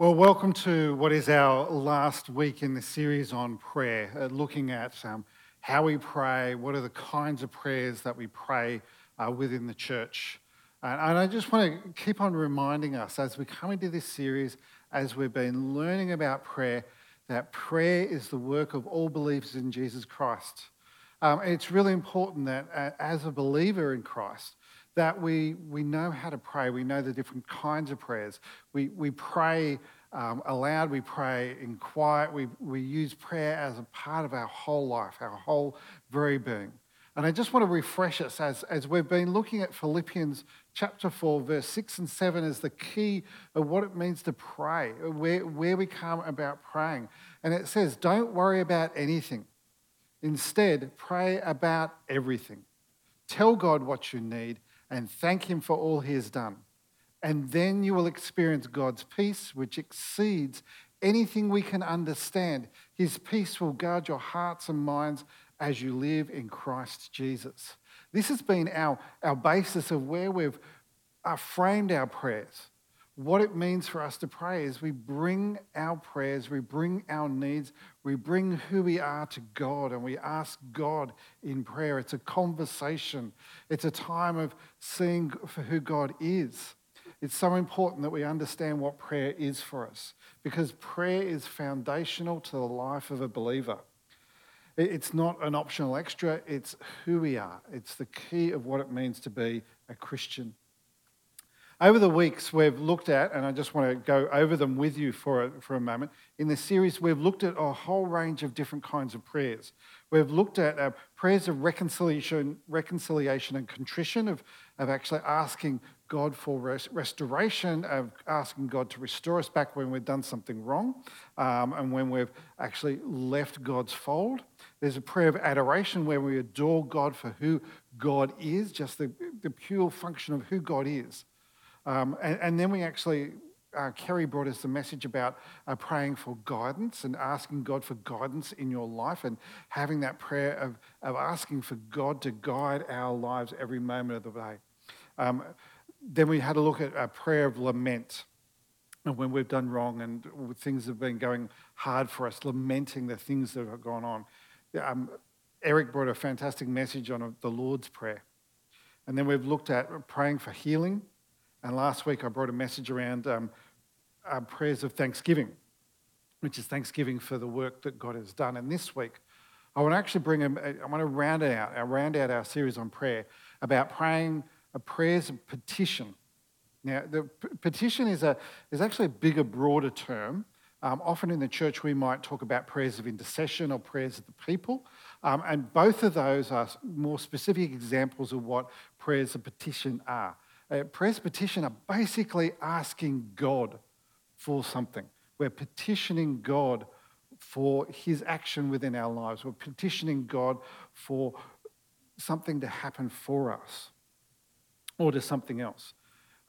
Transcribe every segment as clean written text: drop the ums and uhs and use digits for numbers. Well, welcome to what is our last week in the series on prayer, looking at how we pray, what are the kinds of prayers that we pray within the church. And I just want to keep on reminding us as we come into this series, as we've been learning about prayer, that prayer is the work of all believers in Jesus Christ. It's really important that as a believer in Christ, that we know how to pray, we know the different kinds of prayers. We pray aloud, we pray in quiet, we use prayer as a part of our whole life, our whole very being. And I just want to refresh us as we've been looking at Philippians chapter 4, verse 6 and 7 as the key of what it means to pray, where we come about praying. And it says, don't worry about anything. Instead, pray about everything. Tell God what you need and thank him for all he has done. And then you will experience God's peace, which exceeds anything we can understand. His peace will guard your hearts and minds as you live in Christ Jesus. This has been our basis of where we've framed our prayers. What it means for us to pray is we bring our prayers, we bring our needs, we bring who we are to God, and we ask God in prayer. It's a conversation. It's a time of seeing for who God is. It's so important that we understand what prayer is for us, because prayer is foundational to the life of a believer. It's not an optional extra. It's who we are. It's the key of what it means to be a Christian. Over the weeks we've looked at, and I just want to go over them with you for a moment, in this series we've looked at a whole range of different kinds of prayers. We've looked at prayers of reconciliation and contrition, of actually asking God for restoration, of asking God to restore us back when we've done something wrong and when we've actually left God's fold. There's a prayer of adoration where we adore God for who God is, just the pure function of who God is. And then we actually, Kerry brought us the message about praying for guidance and asking God for guidance in your life, and having that prayer of asking for God to guide our lives every moment of the day. Then we had a look at a prayer of lament, and when we've done wrong and things have been going hard for us, lamenting the things that have gone on. Eric brought a fantastic message on the Lord's Prayer. And then we've looked at praying for healing. And last week I brought a message around prayers of thanksgiving, which is thanksgiving for the work that God has done. And this week I want to actually round out our series on prayer about praying prayers of petition. Now, the petition is actually a bigger, broader term. Often in the church we might talk about prayers of intercession or prayers of the people, and both of those are more specific examples of what prayers of petition are. Prayers of petition are basically asking God for something. We're petitioning God for his action within our lives. We're petitioning God for something to happen for us or to something else.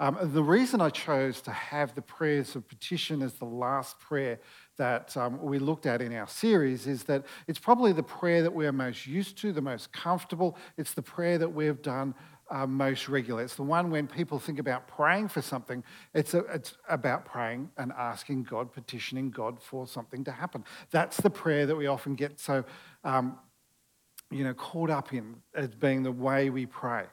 The reason I chose to have the prayers of petition as the last prayer that we looked at in our series is that it's probably the prayer that we're most used to, the most comfortable. It's the prayer that we've done most regular. It's the one when people think about praying for something, it's about praying and asking God, petitioning God for something to happen. That's the prayer that we often get so caught up in as being the way we pray.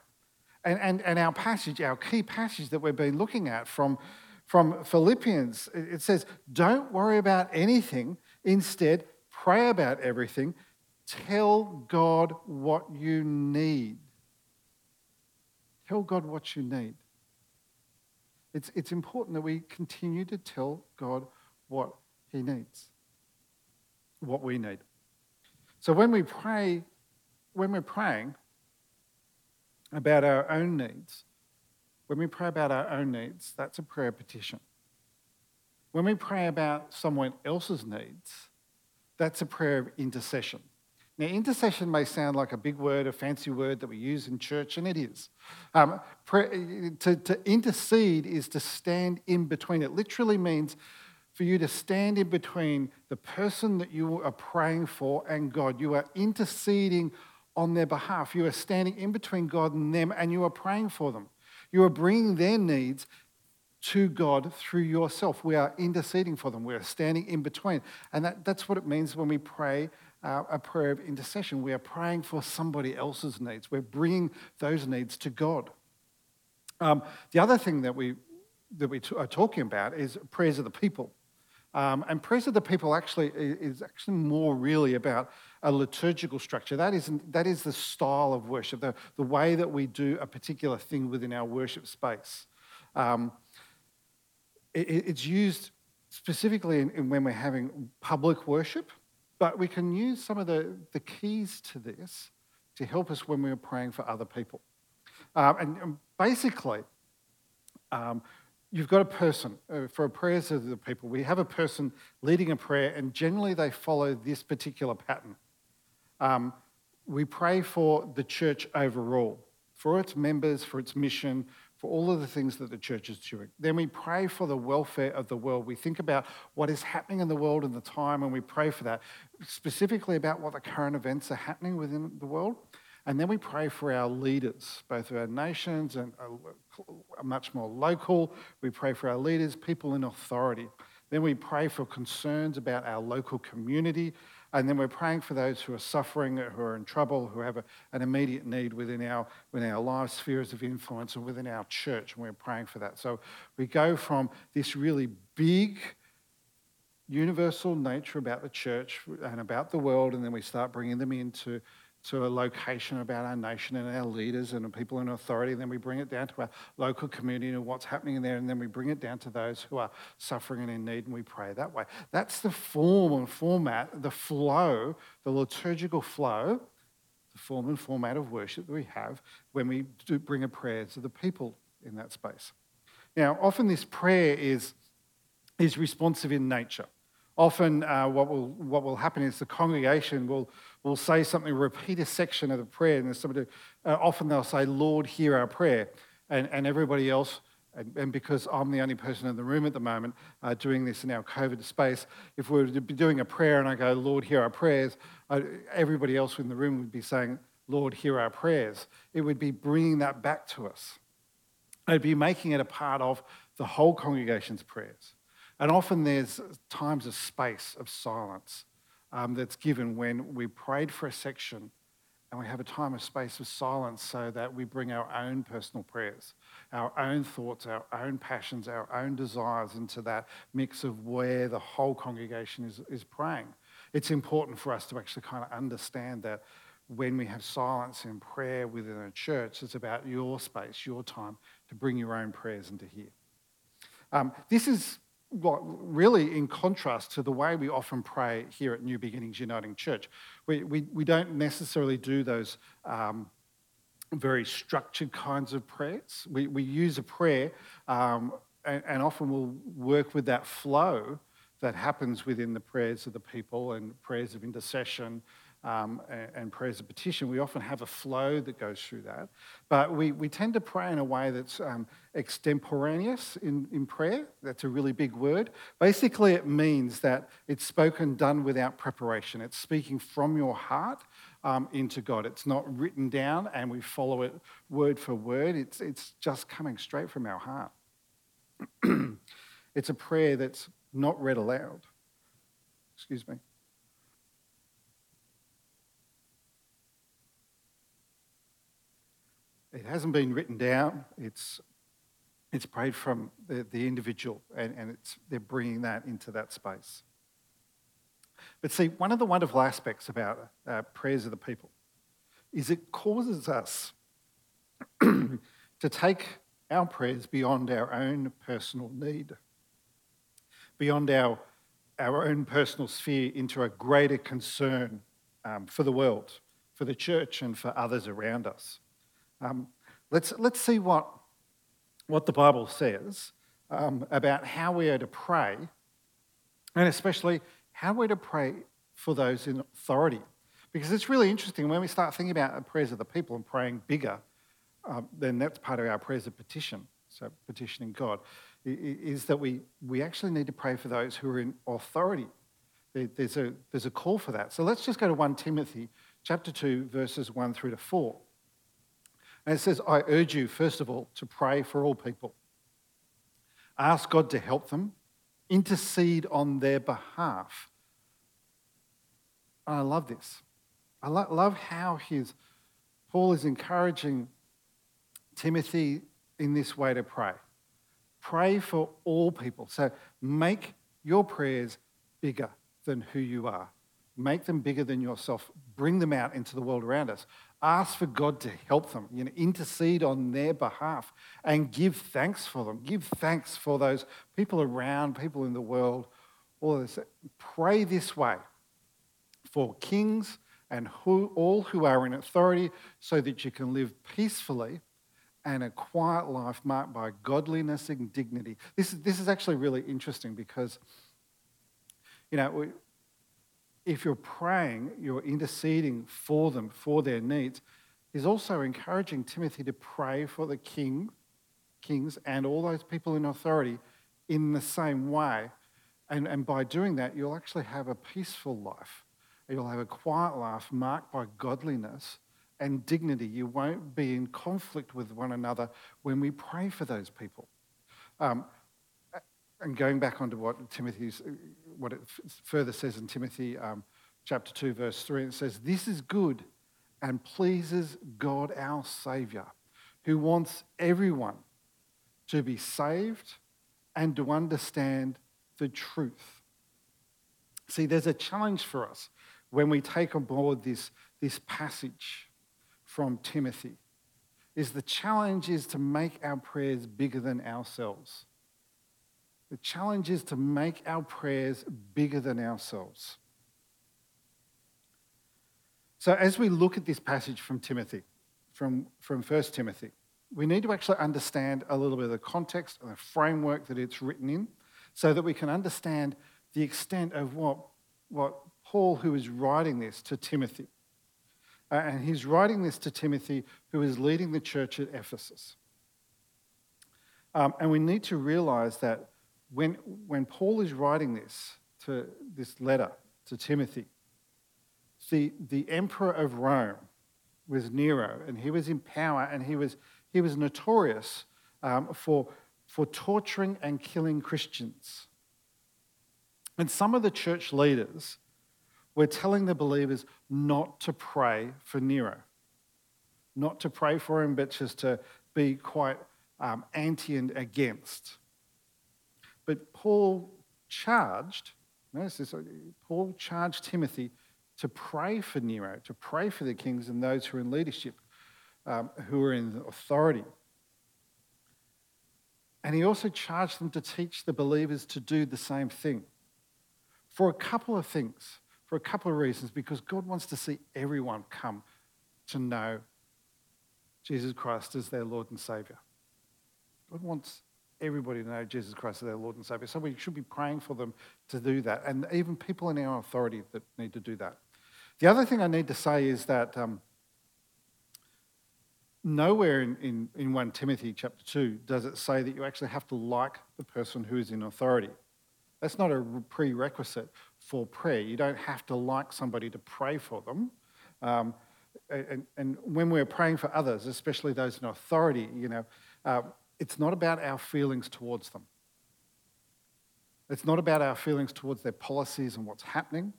And our passage, our key passage that we've been looking at from Philippians, it says, don't worry about anything. Instead, pray about everything. Tell God what you need. Tell God what you need. It's important that we continue to tell God what he needs, what we need. So when we pray, when we're praying about our own needs, that's a prayer petition. When we pray about someone else's needs, that's a prayer of intercession. Now, intercession may sound like a big word, a fancy word that we use in church, and it is. To intercede is to stand in between. It literally means for you to stand in between the person that you are praying for and God. You are interceding on their behalf. You are standing in between God and them, and you are praying for them. You are bringing their needs to God through yourself. We are interceding for them. We are standing in between. And that's what it means when we pray a prayer of intercession. We are praying for somebody else's needs. We're bringing those needs to God. The other thing that we are talking about is prayers of the people. And prayers of the people actually is actually more really about a liturgical structure. That is the style of worship, the way that we do a particular thing within our worship space. It's used specifically in when we're having public worship, but we can use some of the keys to this to help us when we're praying for other people. And basically, you've got a person for prayers of the people. We have a person leading a prayer, and generally they follow this particular pattern. We pray for the church overall, for its members, for its mission, for all of the things that the church is doing. Then we pray for the welfare of the world. We think about what is happening in the world and the time, and we pray for that, specifically about what the current events are happening within the world. And then we pray for our leaders, both of our nations and much more local. We pray for our leaders, people in authority. Then we pray for concerns about our local community. And then we're praying for those who are suffering, who are in trouble, who have an immediate need within our lives, spheres of influence, and within our church. And we're praying for that. So we go from this really big universal nature about the church and about the world, and then we start bringing them into a location about our nation and our leaders and the people in authority, and then we bring it down to our local community and what's happening there, and then we bring it down to those who are suffering and in need, and we pray that way. That's the form and format, the flow, the liturgical flow, the form and format of worship that we have when we do bring a prayer to the people in that space. Now, often this prayer is responsive in nature. Often what will happen is the congregation will say something, repeat a section of the prayer, and there's somebody, often they'll say, "Lord, hear our prayer." And everybody else, and because I'm the only person in the room at the moment doing this in our COVID space, if we were to be doing a prayer and I go, "Lord, hear our prayers," everybody else in the room would be saying, "Lord, hear our prayers." It would be bringing that back to us. It'd be making it a part of the whole congregation's prayers. And often there's times of space, of silence that's given when we prayed for a section and we have a time of space of silence so that we bring our own personal prayers, our own thoughts, our own passions, our own desires into that mix of where the whole congregation is praying. It's important for us to actually kind of understand that when we have silence in prayer within a church, it's about your space, your time to bring your own prayers into here. This is really in contrast to the way we often pray here at New Beginnings Uniting Church. We don't necessarily do those very structured kinds of prayers. We use a prayer and often we'll work with that flow that happens within the prayers of the people and prayers of intercession and prayers of petition. We often have a flow that goes through that. But we tend to pray in a way that's extemporaneous in prayer. That's a really big word. Basically, it means that it's spoken, done without preparation. It's speaking from your heart into God. It's not written down and we follow it word for word. It's just coming straight from our heart. It's a prayer that's not read aloud. Excuse me. It hasn't been written down. It's prayed from the individual, and they're bringing that into that space. But see, one of the wonderful aspects about prayers of the people is it causes us to take our prayers beyond our own personal need, beyond our own personal sphere into a greater concern for the world, for the church, and for others around us. Let's see what the Bible says about how we are to pray, and especially how we're to pray for those in authority. Because it's really interesting when we start thinking about the prayers of the people and praying bigger, then that's part of our prayers of petition. So petitioning God is that we actually need to pray for those who are in authority. There's a call for that. So let's just go to 1 Timothy chapter 2, verses 1 through to 4. And it says, "I urge you, first of all, to pray for all people Ask God to help them. Intercede on their behalf. And I love this. I love how Paul is encouraging Timothy in this way to pray. Pray for all people. So make your prayers bigger than who you are. Make them bigger than yourself. Bring them out into the world around us. Ask for God to help them. Intercede on their behalf and give thanks for them. Give thanks for those people around, people in the world. All this. Pray this way for kings and all who are in authority, so that you can live peacefully and a quiet life marked by godliness and dignity. This is actually really interesting because, if you're praying, you're interceding for them, for their needs. He's also encouraging Timothy to pray for the kings and all those people in authority in the same way. And by doing that, you'll actually have a peaceful life. You'll have a quiet life marked by godliness and dignity. You won't be in conflict with one another when we pray for those people. And going back onto what it further says in Timothy chapter 2, verse 3, it says, "This is good and pleases God our Saviour, who wants everyone to be saved and to understand the truth." See, there's a challenge for us when we take on board this passage from Timothy. The challenge is to make our prayers bigger than ourselves. The challenge is to make our prayers bigger than ourselves. So as we look at this passage from Timothy, from 1 Timothy, we need to actually understand a little bit of the context and the framework that it's written in, so that we can understand the extent of what Paul, who is writing this to Timothy. And he's writing this to Timothy, who is leading the church at Ephesus. And we need to realise that when Paul is writing this letter to Timothy, the emperor of Rome was Nero, and he was in power, and he was notorious for torturing and killing Christians. And some of the church leaders were telling the believers not to pray for Nero, not to pray for him, but just to be quite anti and against. But Paul charged Timothy to pray for Nero, to pray for the kings and those who are in leadership, who are in authority. And he also charged them to teach the believers to do the same thing for a couple of reasons, because God wants to see everyone come to know Jesus Christ as their Lord and Saviour. God wants everybody to know Jesus Christ as their Lord and Saviour. So we should be praying for them to do that, and even people in our authority that need to do that. The other thing I need to say is that nowhere in 1 Timothy chapter 2 does it say that you actually have to like the person who is in authority. That's not a prerequisite for prayer. You don't have to like somebody to pray for them. And when we're praying for others, especially those in authority, it's not about our feelings towards them. It's not about our feelings towards their policies and what's happening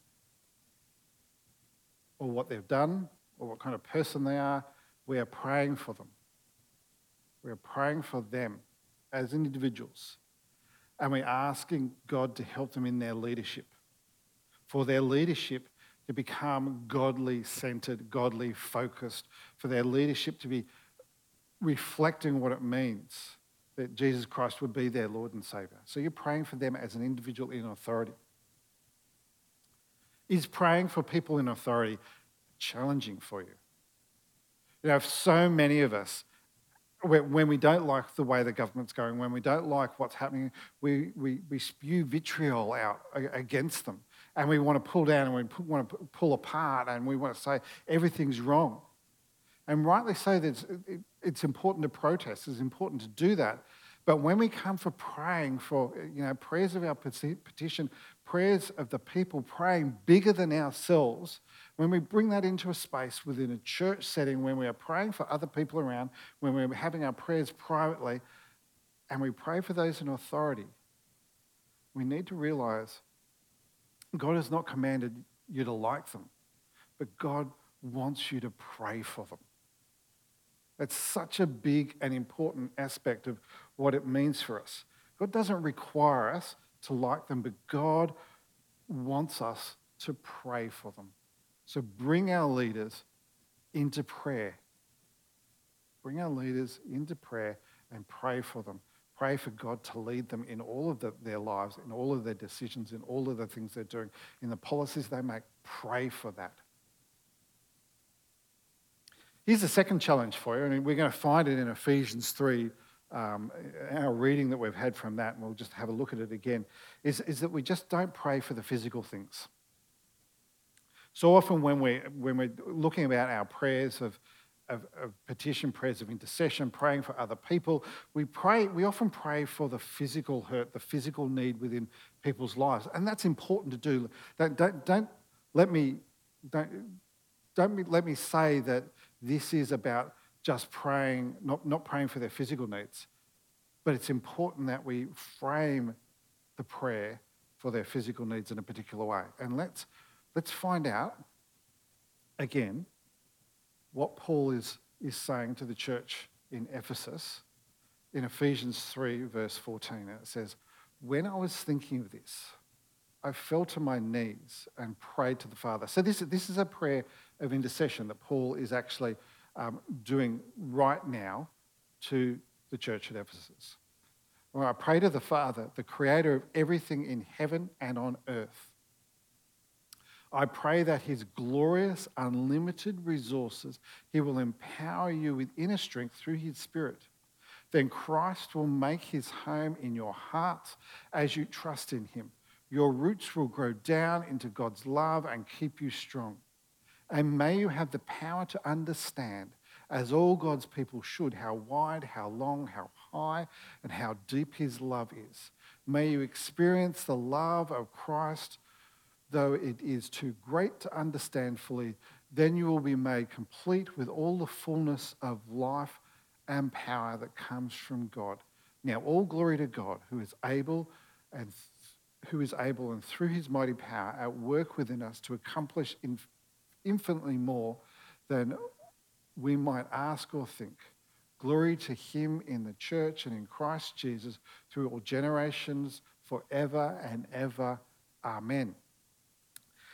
or what they've done or what kind of person they are. We are praying for them. We are praying for them as individuals. And we're asking God to help them in their leadership, for their leadership to become godly-centred, godly-focused, for their leadership to be reflecting what it means that Jesus Christ would be their Lord and Saviour. So you're praying for them as an individual in authority. Is praying for people in authority challenging for you? If so many of us, when we don't like the way the government's going, when we don't like what's happening, we spew vitriol out against them, and we want to pull down and we want to pull apart and we want to say everything's wrong. And rightly so, that it's important to protest, it's important to do that. But when we come for praying for, prayers of our petition, prayers of the people, praying bigger than ourselves, when we bring that into a space within a church setting, when we are praying for other people around, when we're having our prayers privately, and we pray for those in authority, we need to realize God has not commanded you to like them, but God wants you to pray for them. That's such a big and important aspect of what it means for us. God doesn't require us to like them, but God wants us to pray for them. So bring our leaders into prayer. Bring our leaders into prayer and pray for them. Pray for God to lead them in all of their lives, in all of their decisions, in all of the things they're doing, in the policies they make. Pray for that. Here's the second challenge for you, and we're going to find it in Ephesians 3, our reading that we've had from that, and we'll just have a look at it again, is that we just don't pray for the physical things. So often when we're looking about our prayers of petition, prayers of intercession, praying for other people, we often pray for the physical hurt, the physical need within people's lives, and that's important to do. Don't let me say that this is about just praying, not praying for their physical needs, but it's important that we frame the prayer for their physical needs in a particular way. And let's find out again what Paul is saying to the church in Ephesus in Ephesians 3, verse 14. It says, "When I was thinking of this, I fell to my knees and prayed to the Father." So this is a prayer of intercession that Paul is actually doing right now to the church at Ephesus. "Well, I pray to the Father, the creator of everything in heaven and on earth. I pray that his glorious, unlimited resources, he will empower you with inner strength through his Spirit. Then Christ will make his home in your hearts as you trust in him. Your roots will grow down into God's love and keep you strong. And may you have the power to understand, as all God's people should, how wide, how long, how high, and how deep his love is. May you experience the love of Christ, though it is too great to understand fully. Then you will be made complete with all the fullness of life and power that comes from God. Now all glory to God, who is able and through his mighty power at work within us to accomplish infinitely more than we might ask or think. Glory to him in the church and in Christ Jesus through all generations, forever and ever. Amen."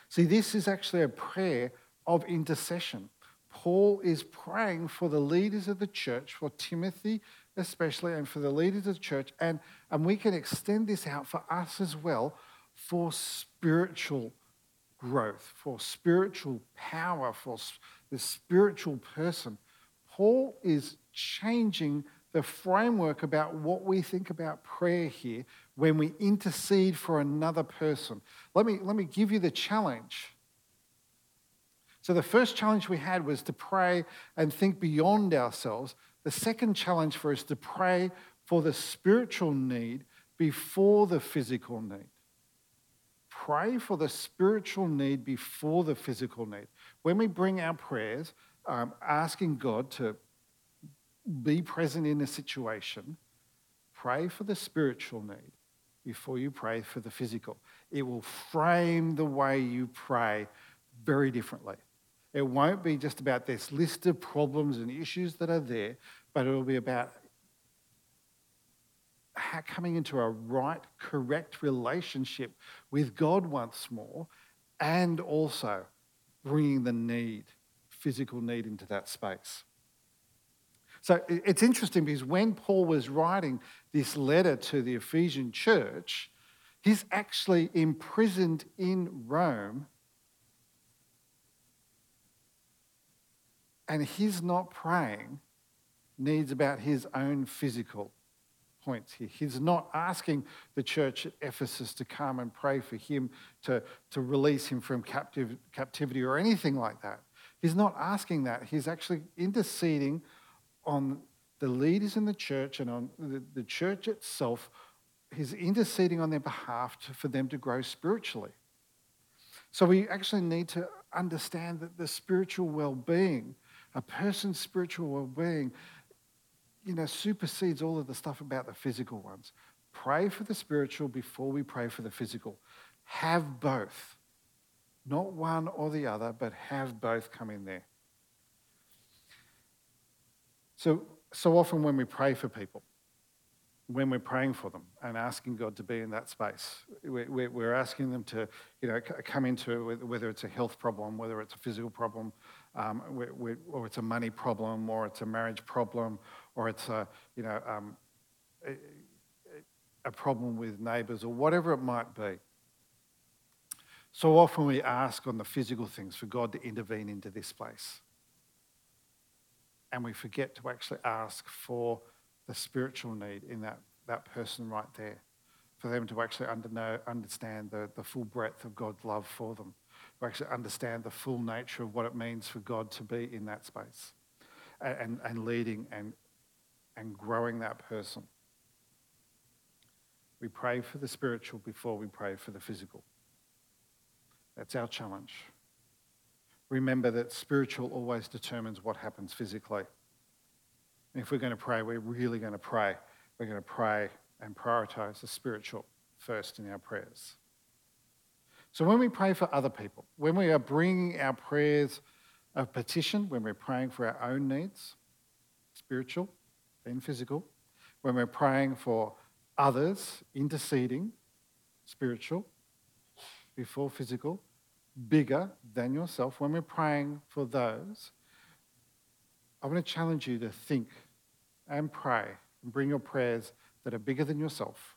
See, this is actually a prayer of intercession. Paul is praying for the leaders of the church, for Timothy especially, and for the leaders of the church, and we can extend this out for us as well, for spiritual growth, for spiritual power, for the spiritual person. Paul is changing the framework about what we think about prayer here when we intercede for another person. Let me give you the challenge. So the first challenge we had was to pray and think beyond ourselves. The second challenge for us is to pray for the spiritual need before the physical need. Pray for the spiritual need before the physical need. When we bring our prayers, asking God to be present in a situation, pray for the spiritual need before you pray for the physical. It will frame the way you pray very differently. It won't be just about this list of problems and issues that are there, but it will be about coming into a right, correct relationship with God once more, and also bringing the need, physical need, into that space. So it's interesting because when Paul was writing this letter to the Ephesian church, he's actually imprisoned in Rome, and he's not praying needs about his own physical points here. He's not asking the church at Ephesus to come and pray for him, to release him from captivity or anything like that. He's not asking that. He's actually interceding on the leaders in the church and on the church itself. He's interceding on their behalf for them to grow spiritually. So we actually need to understand that the spiritual well-being, a person's spiritual well-being, supersedes all of the stuff about the physical ones. Pray for the spiritual before we pray for the physical. Have both. Not one or the other, but have both come in there. So often when we pray for people, when we're praying for them and asking God to be in that space, we're asking them to, come into, whether it's a health problem, whether it's a physical problem, or it's a money problem, or it's a marriage problem, or it's a problem with neighbours, or whatever it might be. So often we ask on the physical things for God to intervene into this place. And we forget to actually ask for the spiritual need in that person right there, for them to actually understand the full breadth of God's love for them, to actually understand the full nature of what it means for God to be in that space and leading and growing that person. We pray for the spiritual before we pray for the physical. That's our challenge. Remember that spiritual always determines what happens physically. And if we're going to pray, we're really going to pray. We're going to pray and prioritise the spiritual first in our prayers. So when we pray for other people, when we are bringing our prayers of petition, when we're praying for our own needs, spiritual and physical, when we're praying for others, interceding, spiritual before physical, bigger than yourself, when we're praying for those, I want to challenge you to think and pray and bring your prayers that are bigger than yourself.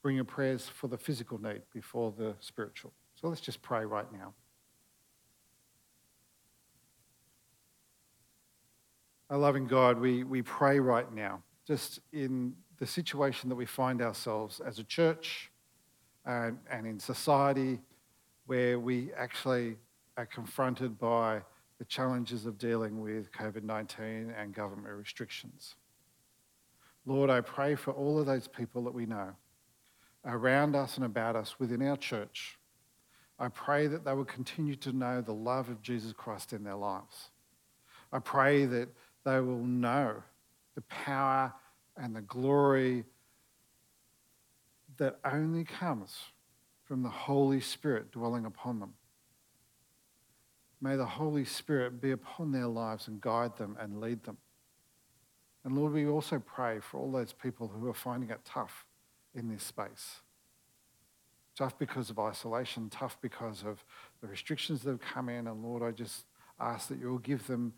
Bring your prayers for the physical need before the spiritual. So let's just pray right now. Our loving God, we pray right now, just in the situation that we find ourselves as a church and in society, where we actually are confronted by the challenges of dealing with COVID-19 and government restrictions. Lord, I pray for all of those people that we know around us and about us within our church. I pray that they will continue to know the love of Jesus Christ in their lives. I pray that they will know the power and the glory that only comes from the Holy Spirit dwelling upon them. May the Holy Spirit be upon their lives and guide them and lead them. And Lord, we also pray for all those people who are finding it tough in this space. Tough because of isolation, tough because of the restrictions that have come in. And Lord, I just ask that you'll give them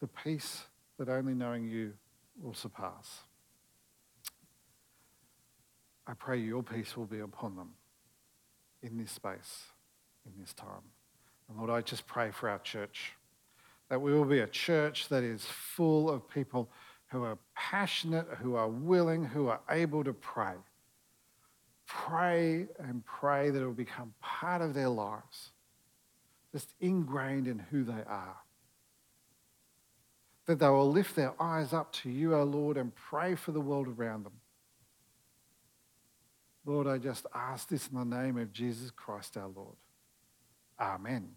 the peace that only knowing you will surpass. I pray your peace will be upon them in this space, in this time. And Lord, I just pray for our church, that we will be a church that is full of people who are passionate, who are willing, who are able to pray. Pray and pray that it will become part of their lives, just ingrained in who they are. That they will lift their eyes up to you, O Lord, and pray for the world around them. Lord, I just ask this in the name of Jesus Christ, our Lord. Amen.